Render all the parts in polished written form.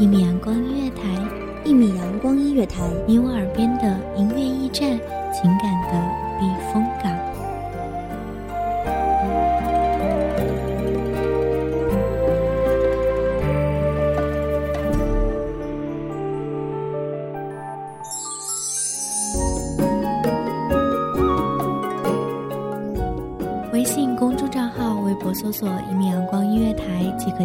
1米阳光音乐台，你我耳边的音乐驿站，情感的避风港。微信公众账号、微博搜索“1米阳光音乐台”即可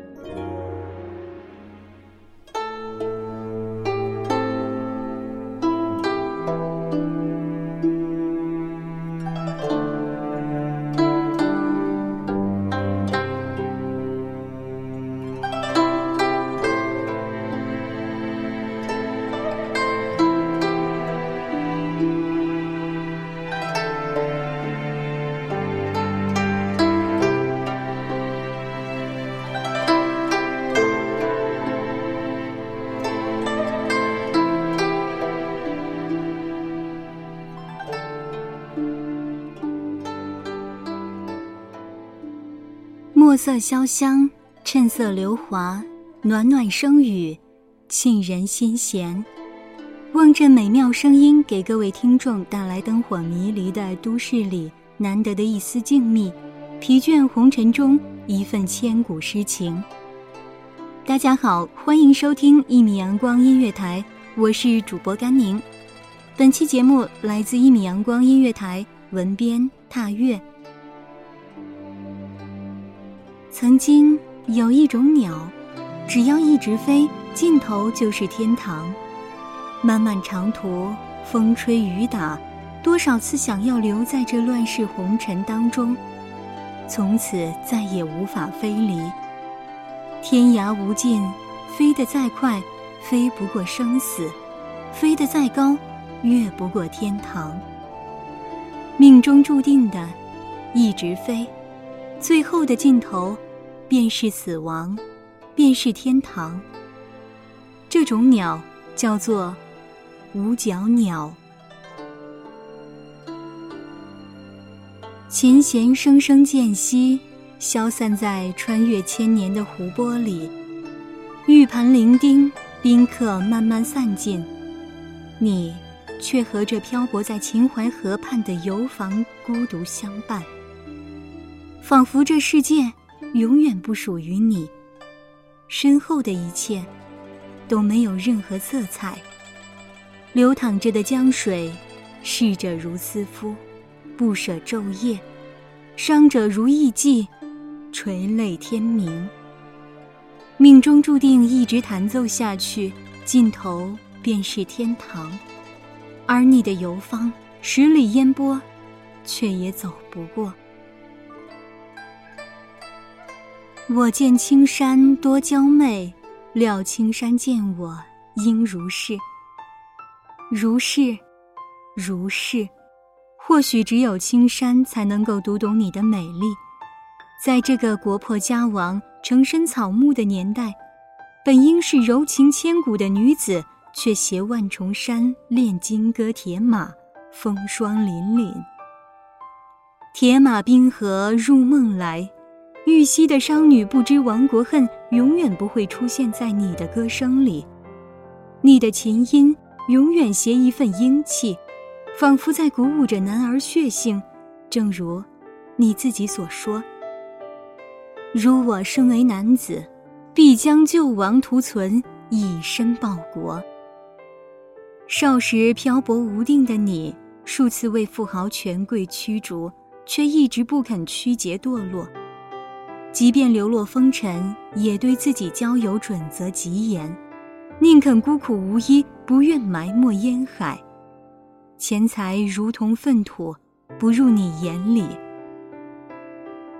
墨色潇湘，趁色流华，暖暖声语，沁人心弦。望着美妙声音给各位听众带来灯火迷离的都市里难得的一丝静谧，疲倦红尘中一份千古诗情。大家好，欢迎收听1米阳光音乐台，我是主播甘宁。本期节目来自1米阳光音乐台，文编踏月。曾经有一种鸟，只要一直飞，尽头就是天堂。漫漫长途，风吹雨打，多少次想要留在这乱世红尘当中，从此再也无法飞离。天涯无尽，飞得再快，飞不过生死；飞得再高，越不过天堂。命中注定的，一直飞，最后的尽头便是死亡，便是天堂。这种鸟叫做五角鸟。琴弦声声渐息，消散在穿越千年的湖泊里。玉盘伶仃，宾客慢慢散尽，你却和这漂泊在秦淮河畔的游房孤独相伴，仿佛这世界永远不属于你，身后的一切都没有任何色彩。流淌着的江水，逝者如斯夫，不舍昼夜；伤者如艺伎，垂泪天明。命中注定一直弹奏下去，尽头便是天堂。而你的游方，10里烟波，却也走不过。我见青山多娇媚，料青山见我应如是。如是，如是，或许只有青山才能够读懂你的美丽。在这个国破家亡、成身草木的年代，本应是柔情千古的女子，却携万重山，恋金戈铁马，风霜凛凛。铁马冰河入梦来，玉溪的商女不知亡国恨，永远不会出现在你的歌声里。你的琴音永远携一份英气，仿佛在鼓舞着男儿血性。正如你自己所说，如我身为男子，必将救亡图存，以身报国。少时漂泊无定的你，数次为富豪权贵驱逐，却一直不肯曲节堕落，即便流落风尘，也对自己交友准则极严，宁肯孤苦无依，不愿埋没烟海。钱财如同粪土，不入你眼里。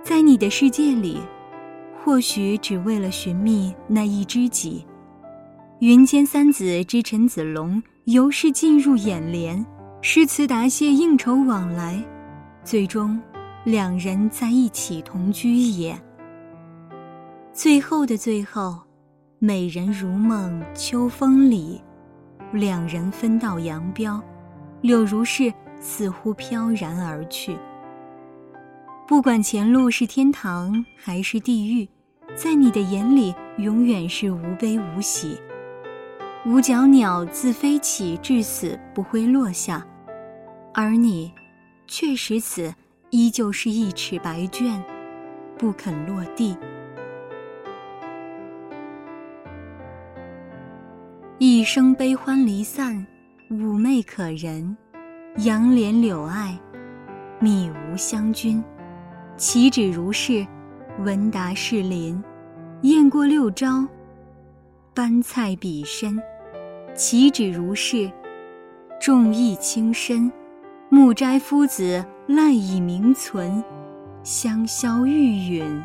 在你的世界里，或许只为了寻觅那一知己。云间三子之陈子龙，由是进入眼帘，诗词答谢，应酬往来，最终两人在一起同居也。最后的最后，美人如梦秋风里，两人分道扬镳，柳如是似乎飘然而去。不管前路是天堂还是地狱，在你的眼里永远是无悲无喜。五角鸟自飞起至死不会落下，而你却使此依旧是一尺白绢，不肯落地。一生悲欢离散，妩媚可人，杨莲柳爱，密无相君。岂止如是，文达士林，雁过六朝，班菜比身。岂止如是，重义轻身，木斋夫子，赖以名存，香消玉殒，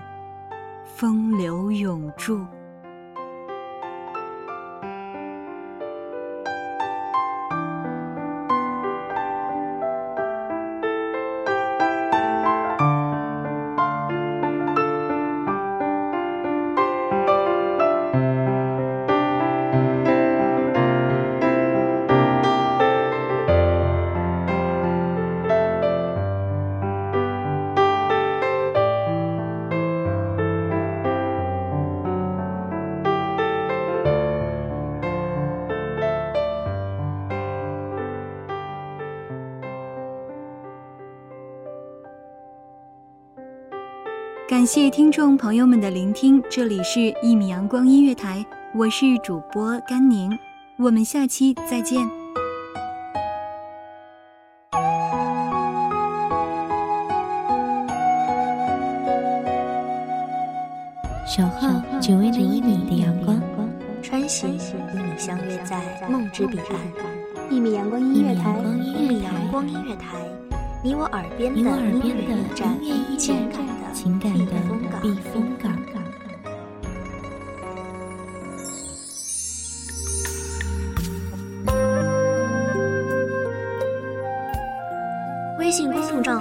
风流永驻。感谢听众朋友们的聆听，这里是一米阳光音乐台，我是主播甘宁，我们下期再见。守候只为那一米的阳光，穿行与你相约在梦之彼岸。一米阳光音乐台，一米阳光音乐台，你我耳边的音乐驿站，情感的避风港。微信公众账